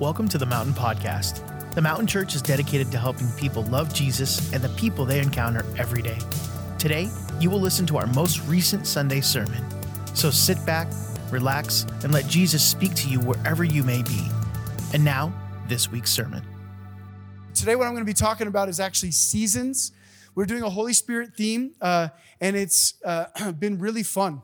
Welcome to The Mountain Podcast. The Mountain Church is dedicated to helping people love Jesus and the people they encounter every day. Today, you will listen to our most recent Sunday sermon. So sit back, relax, and let Jesus speak to you wherever you may be. And now, this week's sermon. Today, what I'm going to be talking about is actually seasons. We're doing a Holy Spirit theme, and it's been really fun.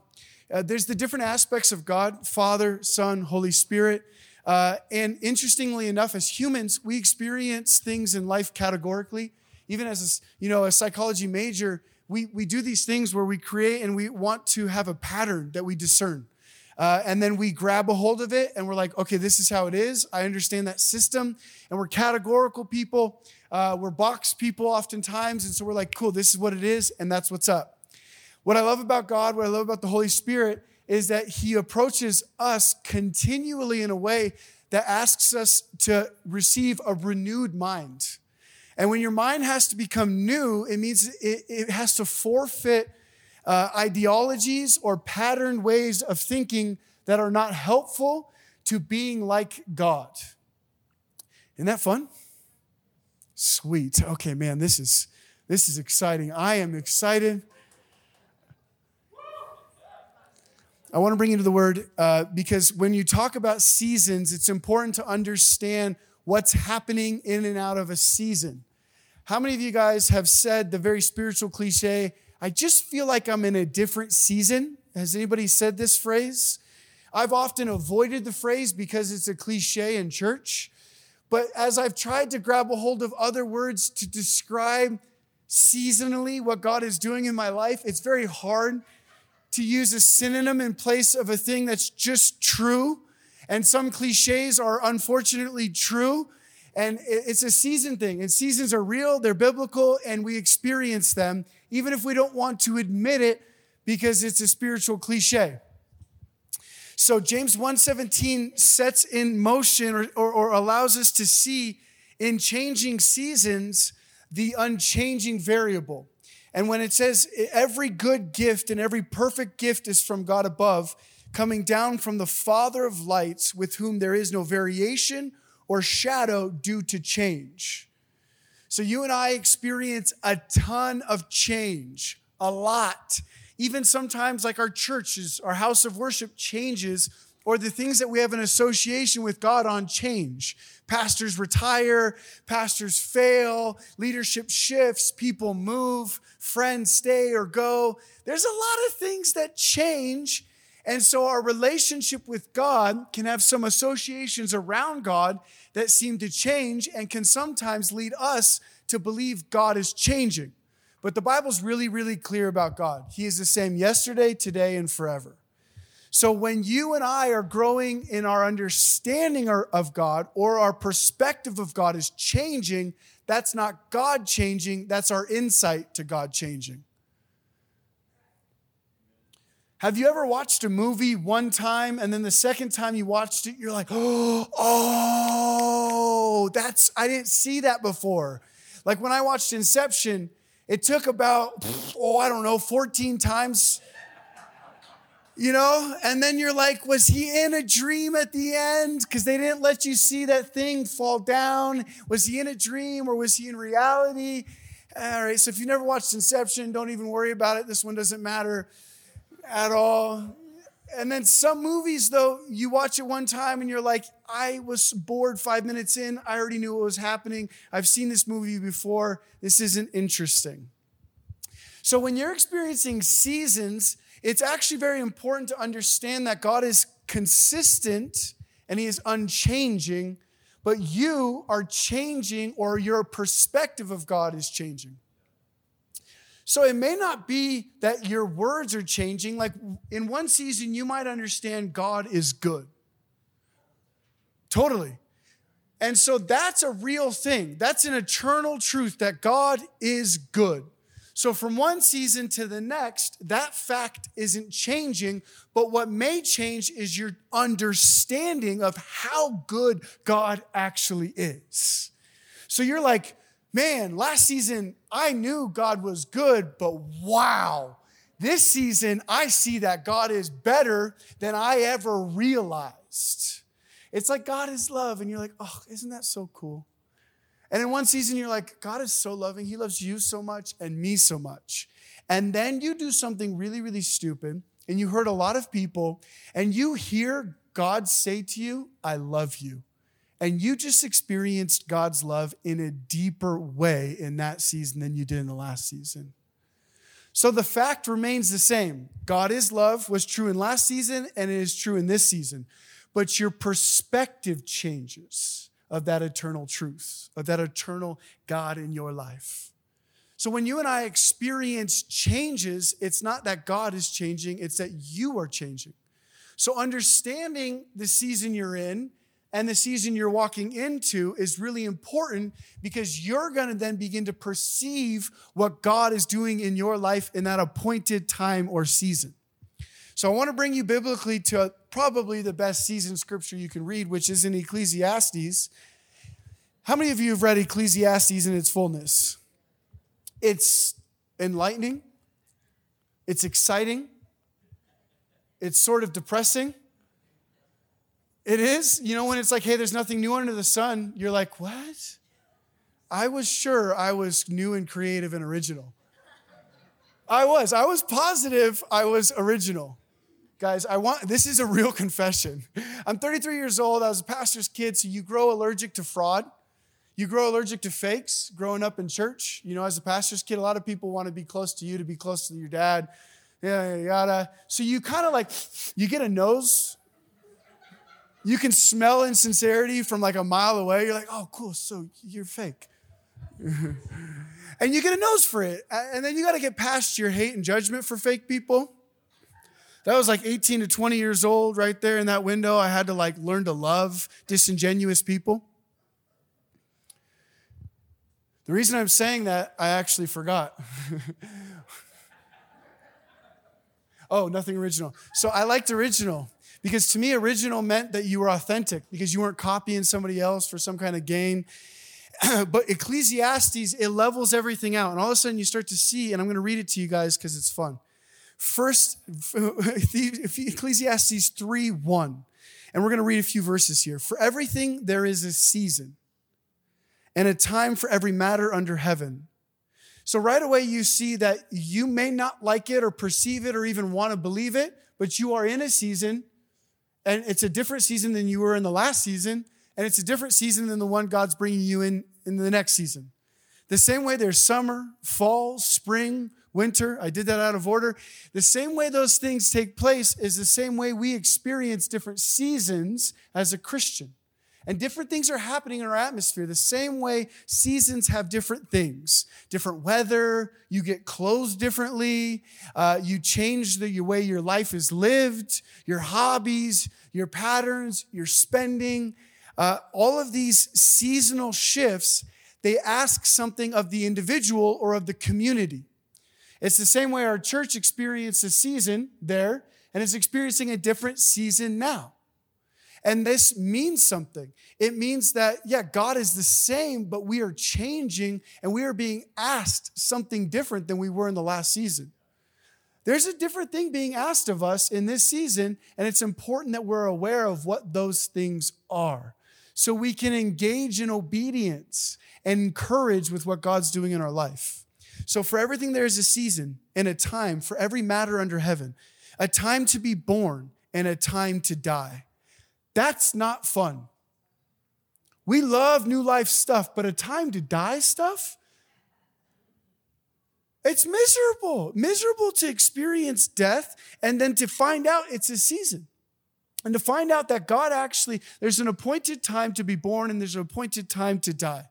There's the different aspects of God, Father, Son, Holy Spirit. And interestingly enough, as humans, we experience things in life categorically. Even as a psychology major, we do these things where we create and we want to have a pattern that we discern. And then we grab a hold of it and we're like, okay, this is how it is. I understand that system. And we're categorical people. We're box people oftentimes. And so we're like, cool, this is what it is. And that's what's up. What I love about God, what I love about the Holy Spirit is that he approaches us continually in a way that asks us to receive a renewed mind. And when your mind has to become new, it means it has to forfeit ideologies or patterned ways of thinking that are not helpful to being like God. Isn't that fun? Sweet. Okay, man, this is exciting. I am excited. I want to bring you to the word because when you talk about seasons, it's important to understand what's happening in and out of a season. How many of you guys have said the very spiritual cliche, I just feel like I'm in a different season? Has anybody said this phrase? I've often avoided the phrase because it's a cliche in church. But as I've tried to grab a hold of other words to describe seasonally what God is doing in my life, it's very hard to use a synonym in place of a thing that's just true. And some cliches are unfortunately true. And it's a season thing. And seasons are real, they're biblical, and we experience them, even if we don't want to admit it because it's a spiritual cliche. So James 1:17 sets in motion or allows us to see in changing seasons the unchanging variable. And when it says every good gift and every perfect gift is from God above, coming down from the Father of lights, with whom there is no variation or shadow due to change. So you and I experience a ton of change, a lot. Even sometimes like our churches, our house of worship changes, or the things that we have an association with God on change. Pastors retire, pastors fail, leadership shifts, people move, friends stay or go. There's a lot of things that change. And so our relationship with God can have some associations around God that seem to change and can sometimes lead us to believe God is changing. But the Bible's really, really clear about God. He is the same yesterday, today, and forever. So when you and I are growing in our understanding of God or our perspective of God is changing, that's not God changing, that's our insight to God changing. Have you ever watched a movie one time and then the second time you watched it, you're like, oh, I didn't see that before. Like when I watched Inception, it took about, 14 times. And then you're like, was he in a dream at the end? Because they didn't let you see that thing fall down. Was he in a dream or was he in reality? All right, so if you never watched Inception, don't even worry about it. This one doesn't matter at all. And then some movies, though, you watch it one time and you're like, I was bored 5 minutes in. I already knew what was happening. I've seen this movie before. This isn't interesting. So when you're experiencing seasons, it's actually very important to understand that God is consistent and he is unchanging, but you are changing or your perspective of God is changing. So it may not be that your words are changing. Like in one season, you might understand God is good. Totally. And so that's a real thing. That's an eternal truth that God is good. So from one season to the next, that fact isn't changing, but what may change is your understanding of how good God actually is. So you're like, man, last season I knew God was good, but wow, this season I see that God is better than I ever realized. It's like God is love, and you're like, oh, isn't that so cool? And in one season, you're like, God is so loving. He loves you so much and me so much. And then you do something really, really stupid, and you hurt a lot of people, and you hear God say to you, I love you. And you just experienced God's love in a deeper way in that season than you did in the last season. So the fact remains the same. God is love was true in last season, and it is true in this season. But your perspective changes of that eternal truth, of that eternal God in your life. So when you and I experience changes, it's not that God is changing, it's that you are changing. So understanding the season you're in and the season you're walking into is really important, because you're going to then begin to perceive what God is doing in your life in that appointed time or season. So I want to bring you biblically to probably the best season scripture you can read, which is in Ecclesiastes. How many of you have read Ecclesiastes in its fullness? It's enlightening. It's exciting. It's sort of depressing. It is. You know, when it's like, hey, there's nothing new under the sun, you're like, what? I was sure I was new and creative and original. I was positive I was original. Guys, this is a real confession. I'm 33 years old. I was a pastor's kid, so you grow allergic to fraud. You grow allergic to fakes growing up in church. You know, as a pastor's kid, a lot of people want to be close to you, to be close to your dad. Yada, yada. So you kind of like, you get a nose. You can smell insincerity from like a mile away. You're like, oh, cool, so you're fake. And you get a nose for it. And then you got to get past your hate and judgment for fake people. That was like 18 to 20 years old right there in that window. I had to like learn to love disingenuous people. The reason I'm saying that, I actually forgot. Oh, nothing original. So I liked original, because to me, original meant that you were authentic, because you weren't copying somebody else for some kind of gain. But Ecclesiastes, it levels everything out. And all of a sudden you start to see, and I'm going to read it to you guys because it's fun. First, Ecclesiastes 3:1. And we're going to read a few verses here. For everything there is a season, and a time for every matter under heaven. So right away you see that you may not like it or perceive it or even want to believe it, but you are in a season, and it's a different season than you were in the last season, and it's a different season than the one God's bringing you in the next season. The same way there's summer, fall, spring, winter. I did that out of order. The same way those things take place is the same way we experience different seasons as a Christian. And different things are happening in our atmosphere. The same way seasons have different things. Different weather, you get clothes differently, you change the way your life is lived, your hobbies, your patterns, your spending. All of these seasonal shifts, they ask something of the individual or of the community. It's the same way our church experienced a season there, and it's experiencing a different season now. And this means something. It means that, yeah, God is the same, but we are changing and we are being asked something different than we were in the last season. There's a different thing being asked of us in this season, and it's important that we're aware of what those things are, so we can engage in obedience and courage with what God's doing in our life. So for everything there is a season and a time for every matter under heaven, a time to be born and a time to die. That's not fun. We love new life stuff, but a time to die stuff? It's miserable. Miserable to experience death and then to find out it's a season. And to find out that God actually, there's an appointed time to be born and there's an appointed time to die.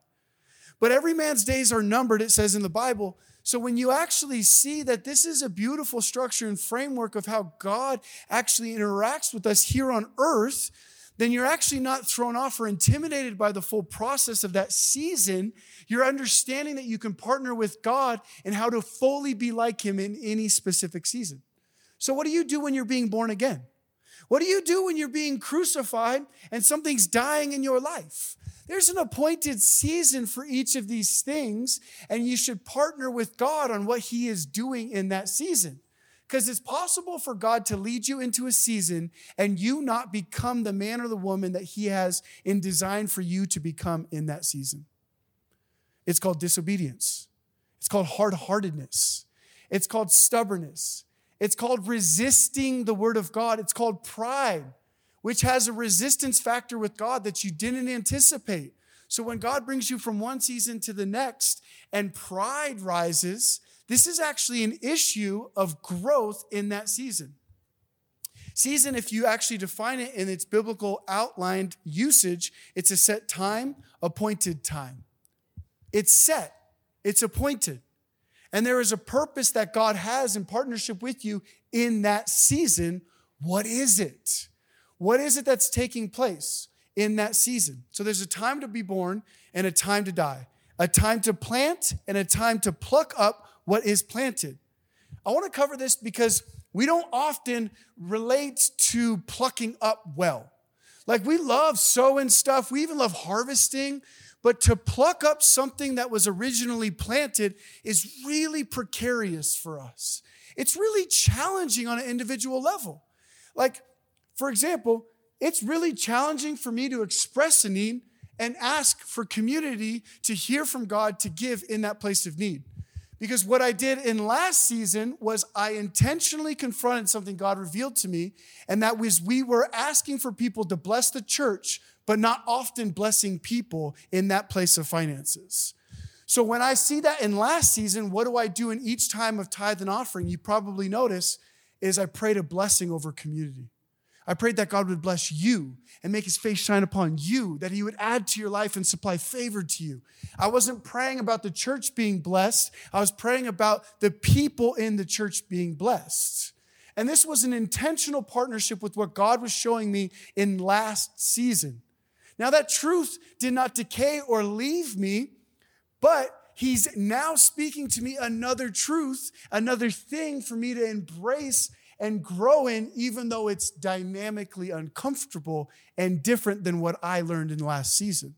But every man's days are numbered, it says in the Bible. So when you actually see that this is a beautiful structure and framework of how God actually interacts with us here on earth, then you're actually not thrown off or intimidated by the full process of that season. You're understanding that you can partner with God and how to fully be like him in any specific season. So what do you do when you're being born again? What do you do when you're being crucified and something's dying in your life? There's an appointed season for each of these things, and you should partner with God on what he is doing in that season. Because it's possible for God to lead you into a season and you not become the man or the woman that he has in design for you to become in that season. It's called disobedience. It's called hard-heartedness. It's called stubbornness. It's called resisting the word of God. It's called pride, which has a resistance factor with God that you didn't anticipate. So when God brings you from one season to the next and pride rises, this is actually an issue of growth in that season. Season, if you actually define it in its biblical outlined usage, it's a set time, appointed time. It's set. It's appointed. And there is a purpose that God has in partnership with you in that season. What is it? What is it that's taking place in that season? So there's a time to be born and a time to die, a time to plant and a time to pluck up what is planted. I want to cover this because we don't often relate to plucking up well. Like, we love sowing stuff. We even love harvesting. But to pluck up something that was originally planted is really precarious for us. It's really challenging on an individual level. Like, for example, it's really challenging for me to express a need and ask for community to hear from God to give in that place of need. Because what I did in last season was I intentionally confronted something God revealed to me, and that was we were asking for people to bless the church, but not often blessing people in that place of finances. So when I see that in last season, what do I do in each time of tithe and offering? You probably notice is I prayed a blessing over community. I prayed that God would bless you and make his face shine upon you, that he would add to your life and supply favor to you. I wasn't praying about the church being blessed. I was praying about the people in the church being blessed. And this was an intentional partnership with what God was showing me in last season. Now, that truth did not decay or leave me, but he's now speaking to me another truth, another thing for me to embrace and grow in, even though it's dynamically uncomfortable and different than what I learned in last season.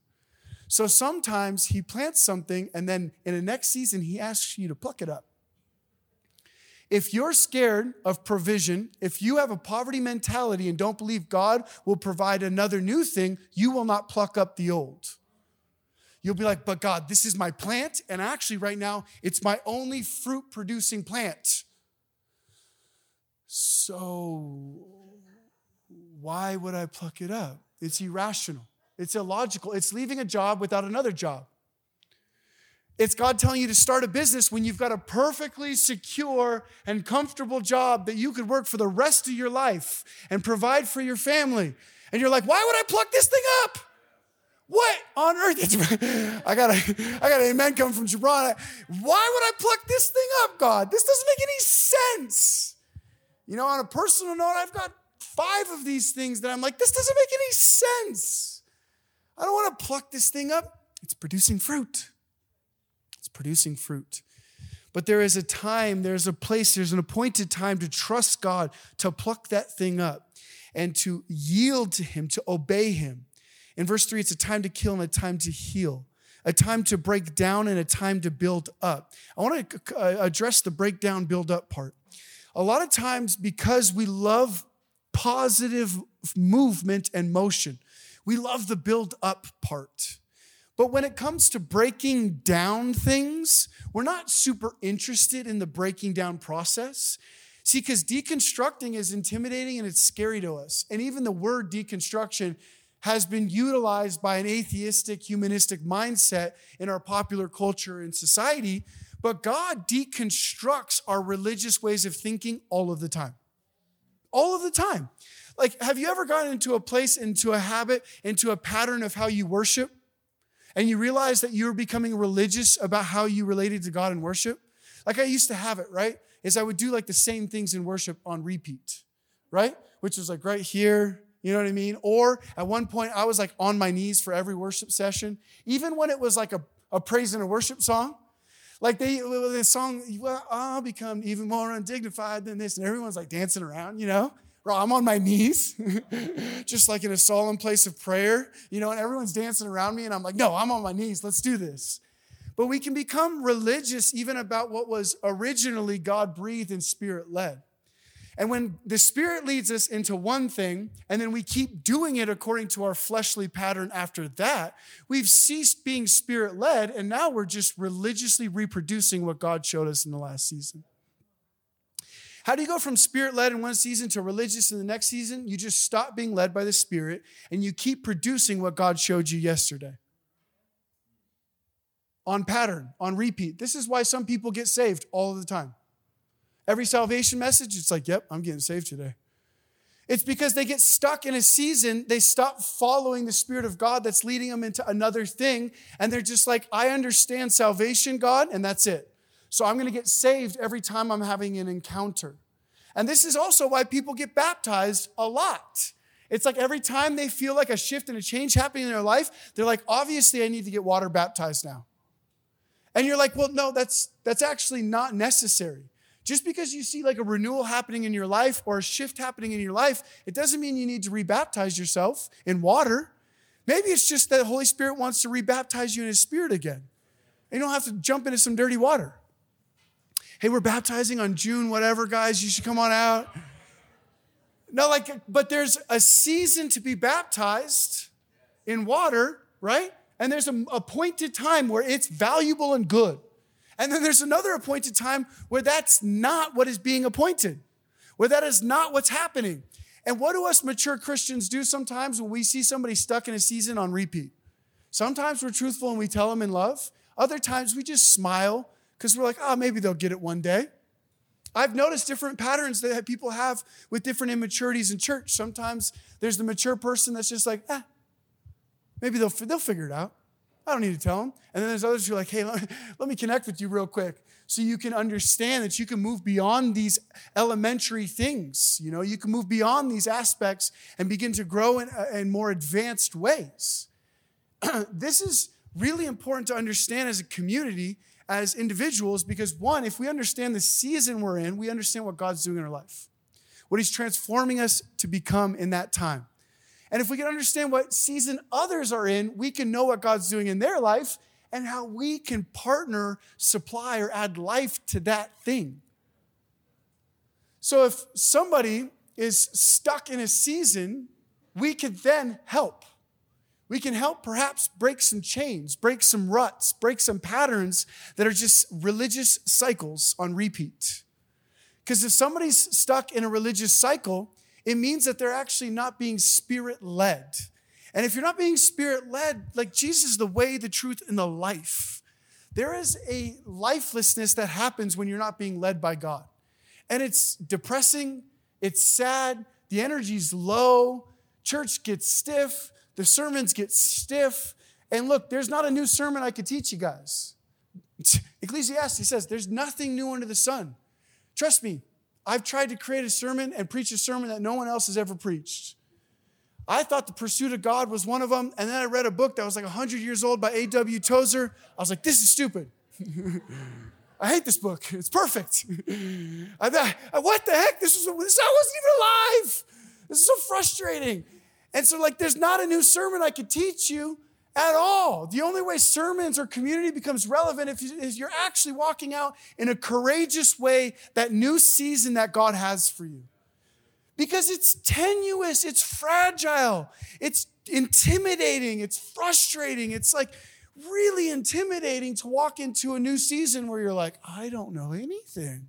So sometimes he plants something, and then in the next season, he asks you to pluck it up. If you're scared of provision, if you have a poverty mentality and don't believe God will provide another new thing, you will not pluck up the old. You'll be like, but God, this is my plant, and actually right now, it's my only fruit-producing plant. So why would I pluck it up? It's irrational. It's illogical. It's leaving a job without another job. It's God telling you to start a business when you've got a perfectly secure and comfortable job that you could work for the rest of your life and provide for your family. And you're like, why would I pluck this thing up? What on earth? I got an amen coming from Gibran. Why would I pluck this thing up, God? This doesn't make any sense. You know, on a personal note, I've got 5 of these things that I'm like, this doesn't make any sense. I don't want to pluck this thing up. It's producing fruit. It's producing fruit. But there is a time, there's a place, there's an appointed time to trust God, to pluck that thing up and to yield to him, to obey him. In verse 3, it's a time to kill and a time to heal, a time to break down and a time to build up. I want to address the breakdown, build up part. A lot of times, because we love positive movement and motion, we love the build-up part. But when it comes to breaking down things, we're not super interested in the breaking down process. See, because deconstructing is intimidating and it's scary to us. And even the word deconstruction has been utilized by an atheistic, humanistic mindset in our popular culture and society. But God deconstructs our religious ways of thinking all of the time. All of the time. Like, have you ever gotten into a place, into a habit, into a pattern of how you worship? And you realize that you're becoming religious about how you related to God in worship? Like, I used to have it, right? Is I would do like the same things in worship on repeat, right? Which was like right here. You know what I mean? Or at one point, I was like on my knees for every worship session. Even when it was like a praise and a worship song. Like the song, well, I'll become even more undignified than this. And everyone's like dancing around, you know. I'm on my knees, just like in a solemn place of prayer, you know, and everyone's dancing around me. And I'm like, no, I'm on my knees. Let's do this. But we can become religious even about what was originally God-breathed and Spirit-led. And when the Spirit leads us into one thing, and then we keep doing it according to our fleshly pattern after that, we've ceased being Spirit-led, and now we're just religiously reproducing what God showed us in the last season. How do you go from Spirit-led in one season to religious in the next season? You just stop being led by the Spirit, and you keep producing what God showed you yesterday. On pattern, on repeat. This is why some people get saved all the time. Every salvation message, it's like, yep, I'm getting saved today. It's because they get stuck in a season. They stop following the Spirit of God that's leading them into another thing. And they're just like, I understand salvation, God, and that's it. So I'm going to get saved every time I'm having an encounter. And this is also why people get baptized a lot. It's like every time they feel like a shift and a change happening in their life, they're like, obviously, I need to get water baptized now. And you're like, well, no, that's actually not necessary. Just because you see like a renewal happening in your life or a shift happening in your life, it doesn't mean you need to rebaptize yourself in water. Maybe it's just that the Holy Spirit wants to rebaptize you in His Spirit again. And you don't have to jump into some dirty water. Hey, we're baptizing on June whatever, guys. You should come on out. No, but there's a season to be baptized in water, right? And there's an appointed time where it's valuable and good. And then there's another appointed time where that's not what is being appointed, where that is not what's happening. And what do us mature Christians do sometimes when we see somebody stuck in a season on repeat? Sometimes we're truthful and we tell them in love. Other times we just smile because we're like, oh, maybe they'll get it one day. I've noticed different patterns that people have with different immaturities in church. Sometimes there's the mature person that's just like, maybe they'll figure it out. I don't need to tell them. And then there's others who are like, hey, let me connect with you real quick so you can understand that you can move beyond these elementary things. You know, you can move beyond these aspects and begin to grow in more advanced ways. This is really important to understand as a community, as individuals, because one, if we understand the season we're in, we understand what God's doing in our life, what He's transforming us to become in that time. And if we can understand what season others are in, we can know what God's doing in their life and how we can partner, supply, or add life to that thing. So if somebody is stuck in a season, we could then help. We can help perhaps break some chains, break some ruts, break some patterns that are just religious cycles on repeat. Because if somebody's stuck in a religious cycle, it means that they're actually not being Spirit-led. And if you're not being Spirit-led, like Jesus is the way, the truth, and the life. There is a lifelessness that happens when you're not being led by God. And it's depressing. It's sad. The energy's low. Church gets stiff. The sermons get stiff. And look, there's not a new sermon I could teach you guys. Ecclesiastes says there's nothing new under the sun. Trust me. I've tried to create a sermon and preach a sermon that no one else has ever preached. I thought The Pursuit of God was one of them, and then I read a book that was like 100 years old by A.W. Tozer. I was like, this is stupid. I hate this book. It's perfect. I thought, what the heck? I wasn't even alive. This is so frustrating. And so there's not a new sermon I could teach you at all. The only way sermons or community becomes relevant is you're actually walking out in a courageous way that new season that God has for you. Because it's tenuous, it's fragile, it's intimidating, it's frustrating, it's really intimidating to walk into a new season where you're like, I don't know anything.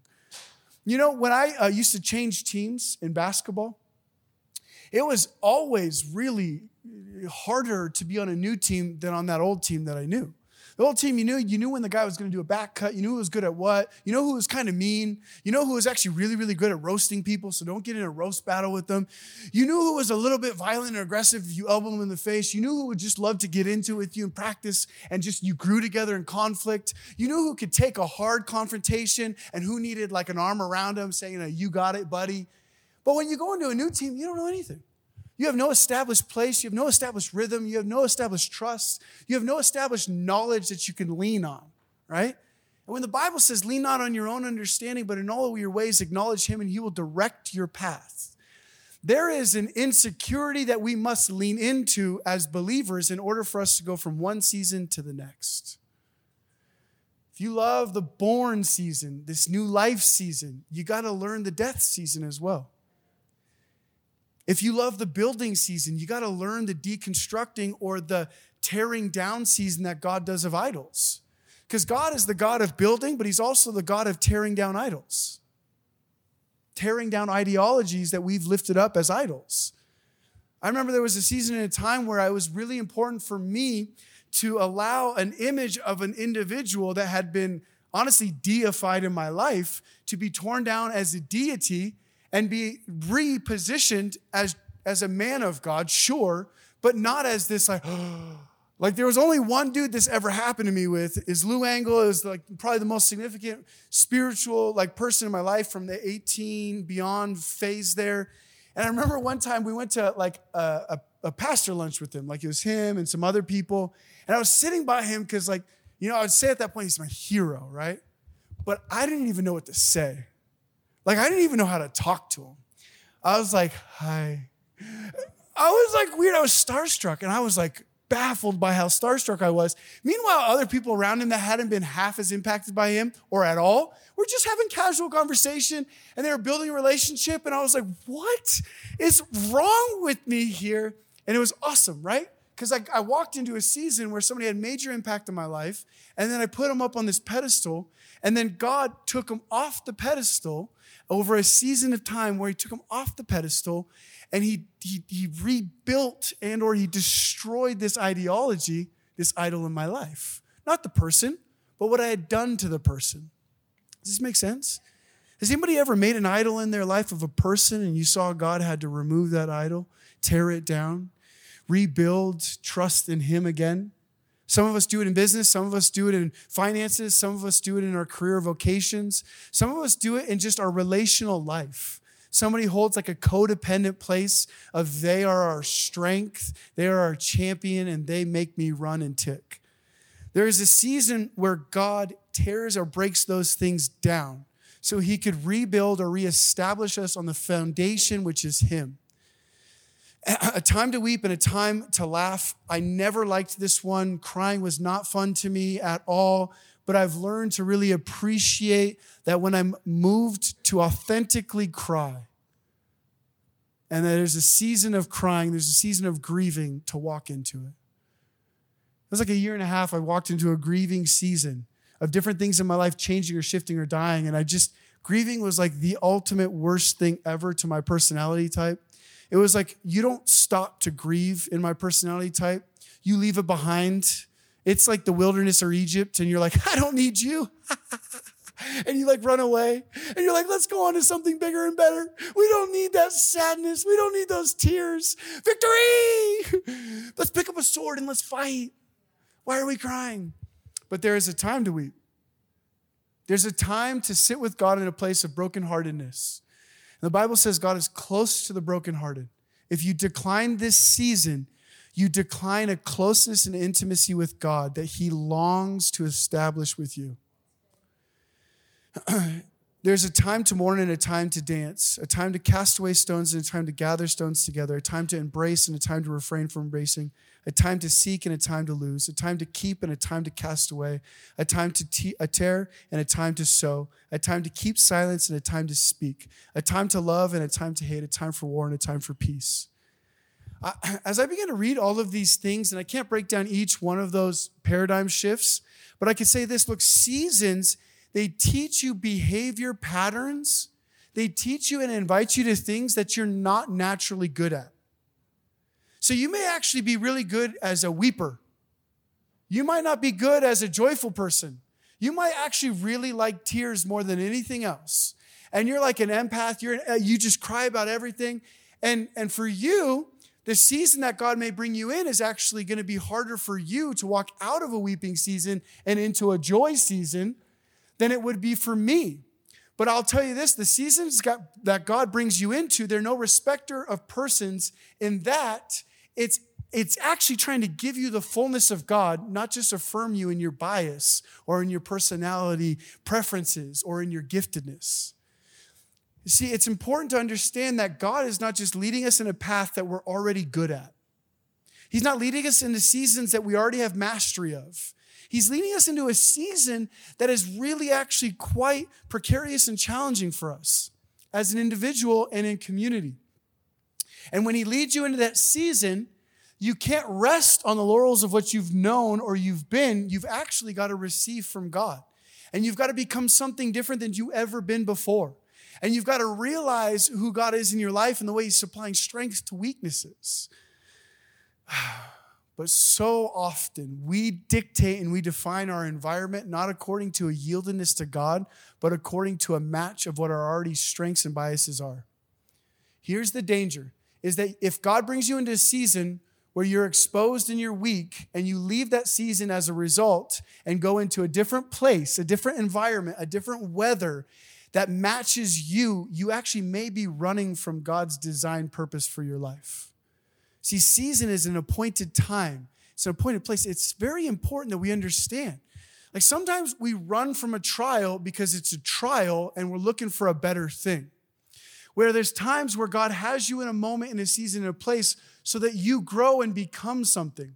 You know, when I used to change teams in basketball, it was always really harder to be on a new team than on that old team that I knew. The old team, you knew when the guy was going to do a back cut. You knew who was good at what. You know who was kind of mean. You know who was actually really, really good at roasting people, so don't get in a roast battle with them. You knew who was a little bit violent and aggressive if you elbowed him in the face. You knew who would just love to get into with you and practice, and just you grew together in conflict. You knew who could take a hard confrontation and who needed an arm around him saying, you got it, buddy. But when you go into a new team, you don't know anything. You have no established place. You have no established rhythm. You have no established trust. You have no established knowledge that you can lean on, right? And when the Bible says, lean not on your own understanding, but in all of your ways acknowledge Him and He will direct your path. There is an insecurity that we must lean into as believers in order for us to go from one season to the next. If you love the born season, this new life season, you got to learn the death season as well. If you love the building season, you got to learn the deconstructing or the tearing down season that God does of idols. Because God is the God of building, but he's also the God of tearing down idols. Tearing down ideologies that we've lifted up as idols. I remember there was a season and a time where it was really important for me to allow an image of an individual that had been honestly deified in my life to be torn down as a deity and be repositioned as a man of God, sure, but not as this like there was only one dude this ever happened to me with is Lou Engel. It was like probably the most significant spiritual person in my life from the 18 beyond phase there. And I remember one time we went to a pastor lunch with him. It was him and some other people. And I was sitting by him because I would say at that point, he's my hero, right? But I didn't even know what to say. I didn't even know how to talk to him. I was like, hi. I was weird. I was starstruck. And I was baffled by how starstruck I was. Meanwhile, other people around him that hadn't been half as impacted by him or at all were just having casual conversation and they were building a relationship. And I was like, what is wrong with me here? And it was awesome, right? Because I walked into a season where somebody had major impact on my life, and then I put them up on this pedestal, and then God took them off the pedestal over a season of time where he took them off the pedestal, and he rebuilt and or he destroyed this ideology, this idol in my life. Not the person, but what I had done to the person. Does this make sense? Has anybody ever made an idol in their life of a person, and you saw God had to remove that idol, tear it down? Rebuild trust in him again. Some of us do it in business. Some of us do it in finances. Some of us do it in our career vocations. Some of us do it in just our relational life. Somebody holds a codependent place of they are our strength, they are our champion, and they make me run and tick. There is a season where God tears or breaks those things down so he could rebuild or reestablish us on the foundation, which is him. A time to weep and a time to laugh. I never liked this one. Crying was not fun to me at all, but I've learned to really appreciate that when I'm moved to authentically cry, and that there's a season of crying, there's a season of grieving to walk into it. It was 1.5 years I walked into a grieving season of different things in my life changing or shifting or dying, and grieving was the ultimate worst thing ever to my personality type. It was you don't stop to grieve in my personality type. You leave it behind. It's the wilderness or Egypt, and you're I don't need you. And you run away. And you're let's go on to something bigger and better. We don't need that sadness. We don't need those tears. Victory! Let's pick up a sword and let's fight. Why are we crying? But there is a time to weep. There's a time to sit with God in a place of brokenheartedness. The Bible says God is close to the brokenhearted. If you decline this season, you decline a closeness and intimacy with God that he longs to establish with you. There's a time to mourn and a time to dance, a time to cast away stones and a time to gather stones together, a time to embrace and a time to refrain from embracing, a time to seek and a time to lose, a time to keep and a time to cast away, a time to tear and a time to sow, a time to keep silence and a time to speak, a time to love and a time to hate, a time for war and a time for peace. As I began to read all of these things, and I can't break down each one of those paradigm shifts, but I can say this, look, seasons, they teach you behavior patterns. They teach you and invite you to things that you're not naturally good at. So you may actually be really good as a weeper. You might not be good as a joyful person. You might actually really like tears more than anything else. And you're an empath. You just cry about everything. And for you, the season that God may bring you in is actually going to be harder for you to walk out of a weeping season and into a joy season than it would be for me. But I'll tell you this, the seasons that God brings you into, they're no respecter of persons in that it's actually trying to give you the fullness of God, not just affirm you in your bias or in your personality preferences or in your giftedness. You see, it's important to understand that God is not just leading us in a path that we're already good at. He's not leading us into seasons that we already have mastery of. He's leading us into a season that is really actually quite precarious and challenging for us as an individual and in community. And when he leads you into that season, you can't rest on the laurels of what you've known or you've been. You've actually got to receive from God. And you've got to become something different than you've ever been before. And you've got to realize who God is in your life and the way he's supplying strength to weaknesses. But so often we dictate and we define our environment not according to a yieldedness to God, but according to a match of what our already strengths and biases are. Here's the danger, is that if God brings you into a season where you're exposed and you're weak, and you leave that season as a result and go into a different place, a different environment, a different weather that matches you, you actually may be running from God's design purpose for your life. See, season is an appointed time. It's an appointed place. It's very important that we understand. Like sometimes we run from a trial because it's a trial and we're looking for a better thing. Where there's times where God has you in a moment, in a season, in a place so that you grow and become something.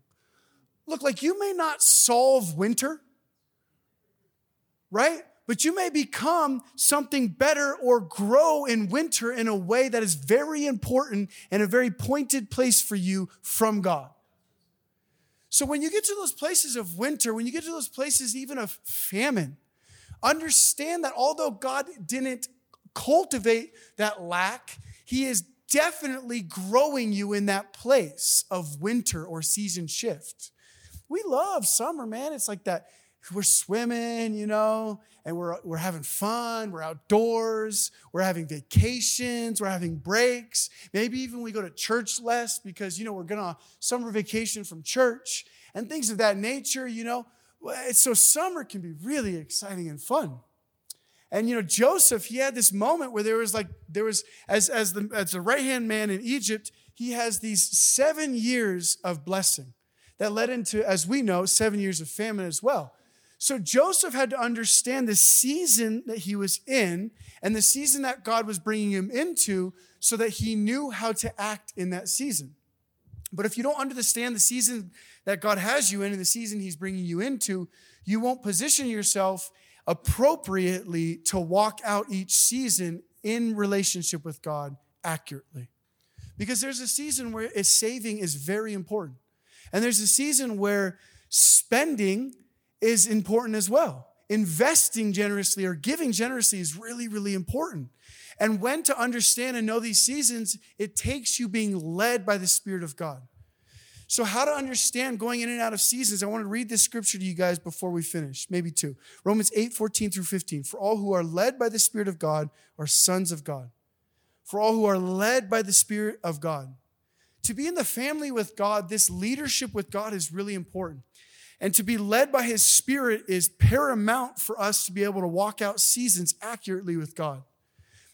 Look, like you may not solve winter, right? But you may become something better or grow in winter in a way that is very important and a very pointed place for you from God. So when you get to those places of winter, when you get to those places even of famine, understand that although God didn't cultivate that lack, he is definitely growing you in that place of winter or season shift. We love summer, man. It's like that we're swimming, you know, and we're having fun. We're outdoors. We're having vacations. We're having breaks. Maybe even we go to church less because, you know, we're going on summer vacation from church and things of that nature, you know. So summer can be really exciting and fun. And, you know, Joseph, he had this moment where as the right-hand man in Egypt, he has these 7 years of blessing that led into, as we know, 7 years of famine as well. So Joseph had to understand the season that he was in and the season that God was bringing him into so that he knew how to act in that season. But if you don't understand the season that God has you in and the season he's bringing you into, you won't position yourself appropriately to walk out each season in relationship with God accurately. Because there's a season where saving is very important. And there's a season where spending is important as well. Investing generously or giving generously is really, really important. And when to understand and know these seasons, it takes you being led by the Spirit of God. So how to understand going in and out of seasons, I want to read this scripture to you guys before we finish, maybe two. Romans 8, 14 through 15. For all who are led by the Spirit of God are sons of God. For all who are led by the Spirit of God. To be in the family with God, this leadership with God is really important. And to be led by his Spirit is paramount for us to be able to walk out seasons accurately with God.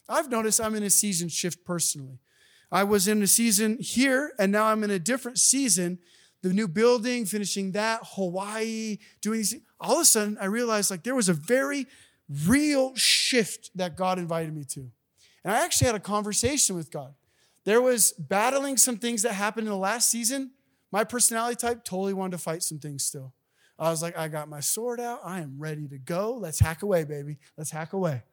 I've noticed I'm in a season shift personally. I was in a season here, and now I'm in a different season. The new building, finishing that, Hawaii, doing these. All of a sudden, I realized like there was a very real shift that God invited me to. And I actually had a conversation with God. There was battling some things that happened in the last season. My personality type totally wanted to fight some things still. I was like, I got my sword out. I am ready to go. Let's hack away, baby. Let's hack away.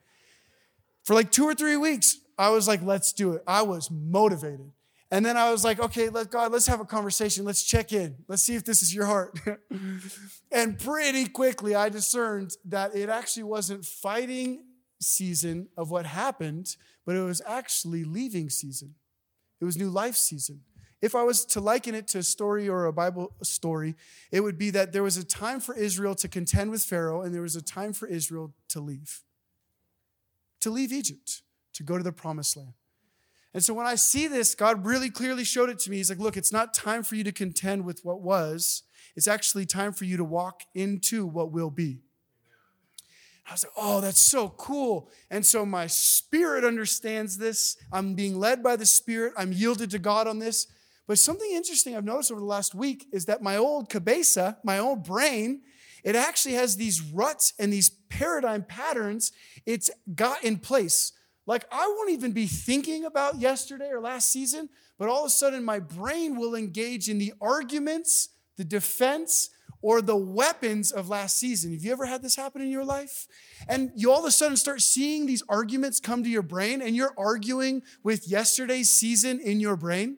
For like 2 or 3 weeks, I was like, let's do it. I was motivated. And then I was like, okay, let's have a conversation. Let's check in. Let's see if this is your heart. And pretty quickly, I discerned that it actually wasn't fighting season of what happened, but it was actually leaving season. It was new life season. If I was to liken it to a story or a Bible story, it would be that there was a time for Israel to contend with Pharaoh, and there was a time for Israel to leave Egypt, to go to the promised land. And so when I see this, God really clearly showed it to me. He's like, look, it's not time for you to contend with what was. It's actually time for you to walk into what will be. I was like, oh, that's so cool. And so my spirit understands this. I'm being led by the Spirit. I'm yielded to God on this. But something interesting I've noticed over the last week is that my old cabeza, my old brain, it actually has these ruts and these paradigm patterns it's got in place. Like, I won't even be thinking about yesterday or last season, but all of a sudden my brain will engage in the arguments, the defense, or the weapons of last season. Have you ever had this happen in your life? And you all of a sudden start seeing these arguments come to your brain, and you're arguing with yesterday's season in your brain.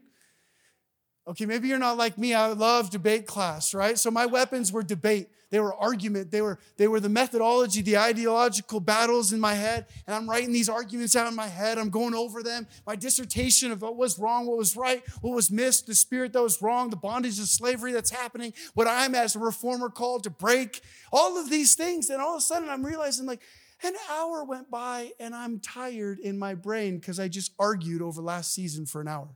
Okay, maybe you're not like me. I love debate class, right? So my weapons were debate. They were argument. They were the methodology, the ideological battles in my head. And I'm writing these arguments out in my head. I'm going over them. My dissertation of what was wrong, what was right, what was missed, the spirit that was wrong, the bondage of slavery that's happening, what I'm as a reformer called to break, all of these things. And all of a sudden I'm realizing, like, an hour went by and I'm tired in my brain because I just argued over last season for an hour.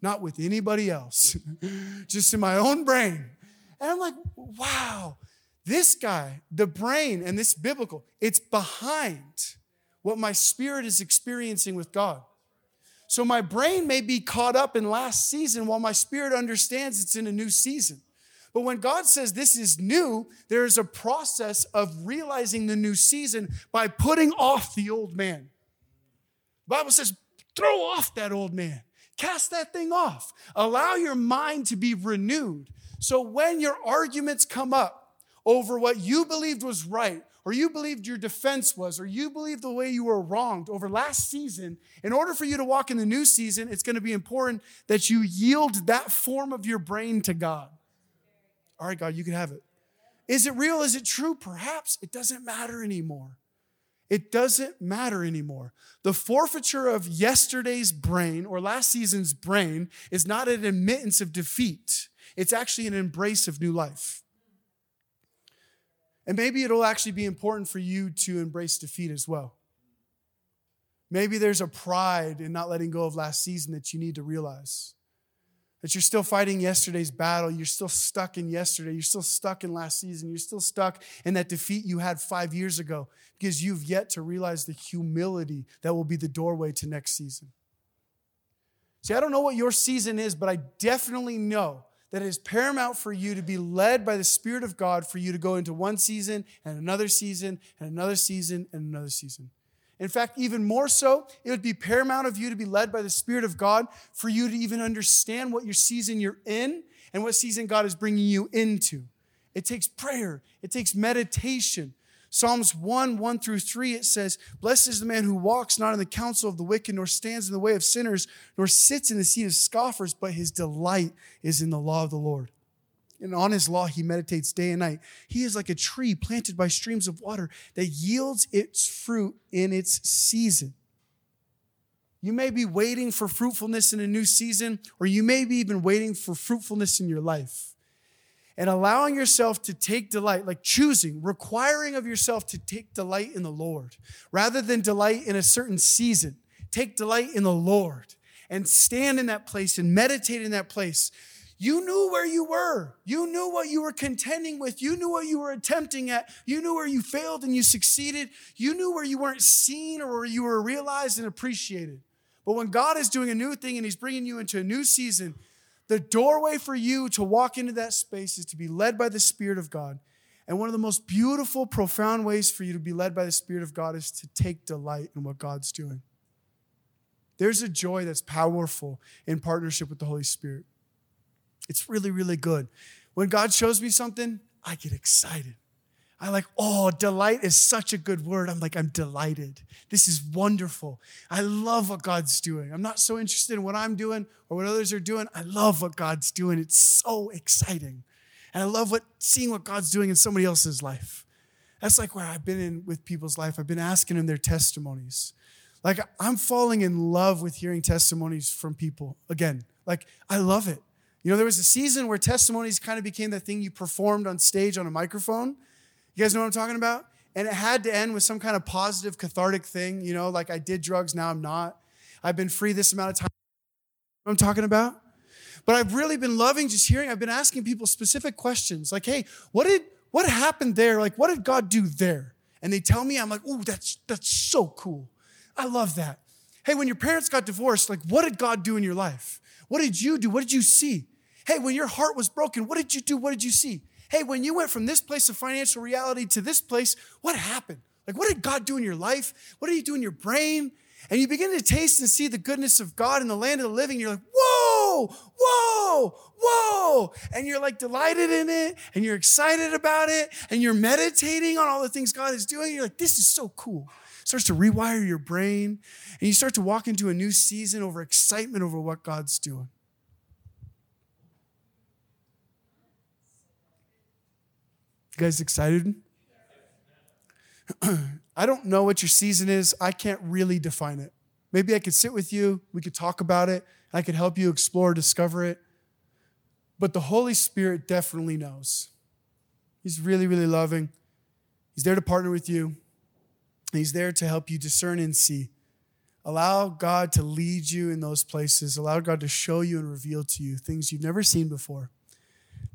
Not with anybody else, just in my own brain. And I'm like, wow, this guy, the brain, and this biblical, it's behind what my spirit is experiencing with God. So my brain may be caught up in last season while my spirit understands it's in a new season. But when God says this is new, there is a process of realizing the new season by putting off the old man. The Bible says, throw off that old man. Cast that thing off. Allow your mind to be renewed. So when your arguments come up over what you believed was right, or you believed your defense was, or you believed the way you were wronged over last season, in order for you to walk in the new season, it's going to be important that you yield that form of your brain to God. All right, God, you can have it. Is it real? Is it true? Perhaps it doesn't matter anymore. It doesn't matter anymore. The forfeiture of yesterday's brain or last season's brain is not an admittance of defeat. It's actually an embrace of new life. And maybe it'll actually be important for you to embrace defeat as well. Maybe there's a pride in not letting go of last season that you need to realize. That you're still fighting yesterday's battle. You're still stuck in yesterday. You're still stuck in last season. You're still stuck in that defeat you had 5 years ago because you've yet to realize the humility that will be the doorway to next season. See, I don't know what your season is, but I definitely know that it is paramount for you to be led by the Spirit of God for you to go into one season and another season and another season and another season. In fact, even more so, it would be paramount of you to be led by the Spirit of God for you to even understand what your season you're in and what season God is bringing you into. It takes prayer. It takes meditation. Psalms 1:1-3, it says, "Blessed is the man who walks not in the counsel of the wicked, nor stands in the way of sinners, nor sits in the seat of scoffers, but his delight is in the law of the Lord. And on his law he meditates day and night. He is like a tree planted by streams of water that yields its fruit in its season." You may be waiting for fruitfulness in a new season, or you may be even waiting for fruitfulness in your life. And allowing yourself to take delight, like choosing, requiring of yourself to take delight in the Lord, rather than delight in a certain season. Take delight in the Lord and stand in that place and meditate in that place. You knew where you were. You knew what you were contending with. You knew what you were attempting at. You knew where you failed and you succeeded. You knew where you weren't seen or where you were realized and appreciated. But when God is doing a new thing and he's bringing you into a new season, the doorway for you to walk into that space is to be led by the Spirit of God. And one of the most beautiful, profound ways for you to be led by the Spirit of God is to take delight in what God's doing. There's a joy that's powerful in partnership with the Holy Spirit. It's really, really good. When God shows me something, I get excited. I like, oh, delight is such a good word. I'm like, I'm delighted. This is wonderful. I love what God's doing. I'm not so interested in what I'm doing or what others are doing. I love what God's doing. It's so exciting. And I love seeing what God's doing in somebody else's life. That's like where I've been in with people's life. I've been asking them their testimonies. Like, I'm falling in love with hearing testimonies from people. Again, like, I love it. You know, there was a season where testimonies kind of became the thing you performed on stage on a microphone. You guys know what I'm talking about? And it had to end with some kind of positive, cathartic thing. You know, like, I did drugs, now I'm not. I've been free this amount of time. You know what I'm talking about? But I've really been loving just hearing. I've been asking people specific questions. Like, hey, what happened there? Like, what did God do there? And they tell me, I'm like, ooh, that's so cool. I love that. Hey, when your parents got divorced, like, what did God do in your life? What did you do? What did you see? Hey, when your heart was broken, what did you do? What did you see? Hey, when you went from this place of financial reality to this place, what happened? Like, what did God do in your life? What did he do in your brain? And you begin to taste and see the goodness of God in the land of the living. You're like, whoa! whoa, whoa, whoa. And you're like delighted in it and you're excited about it and you're meditating on all the things God is doing. You're like, this is so cool. It starts to rewire your brain and you start to walk into a new season over excitement over what God's doing. You guys excited? I don't know what your season is. I can't really define it. Maybe I could sit with you. We could talk about it. I could help you explore, discover it. But the Holy Spirit definitely knows. He's really, really loving. He's there to partner with you. He's there to help you discern and see. Allow God to lead you in those places. Allow God to show you and reveal to you things you've never seen before.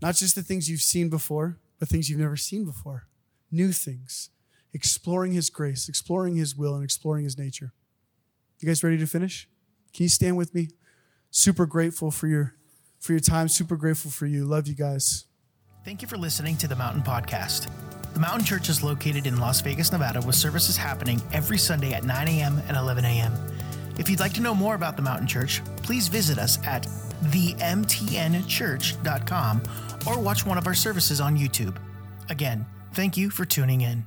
Not just the things you've seen before, but things you've never seen before. New things. Exploring his grace, exploring his will, and exploring his nature. You guys ready to finish? Can you stand with me? Super grateful for your time. Super grateful for you. Love you guys. Thank you for listening to The Mountain Podcast. The Mountain Church is located in Las Vegas, Nevada, with services happening every Sunday at 9 a.m. and 11 a.m. If you'd like to know more about The Mountain Church, please visit us at themtnchurch.com or watch one of our services on YouTube. Again, thank you for tuning in.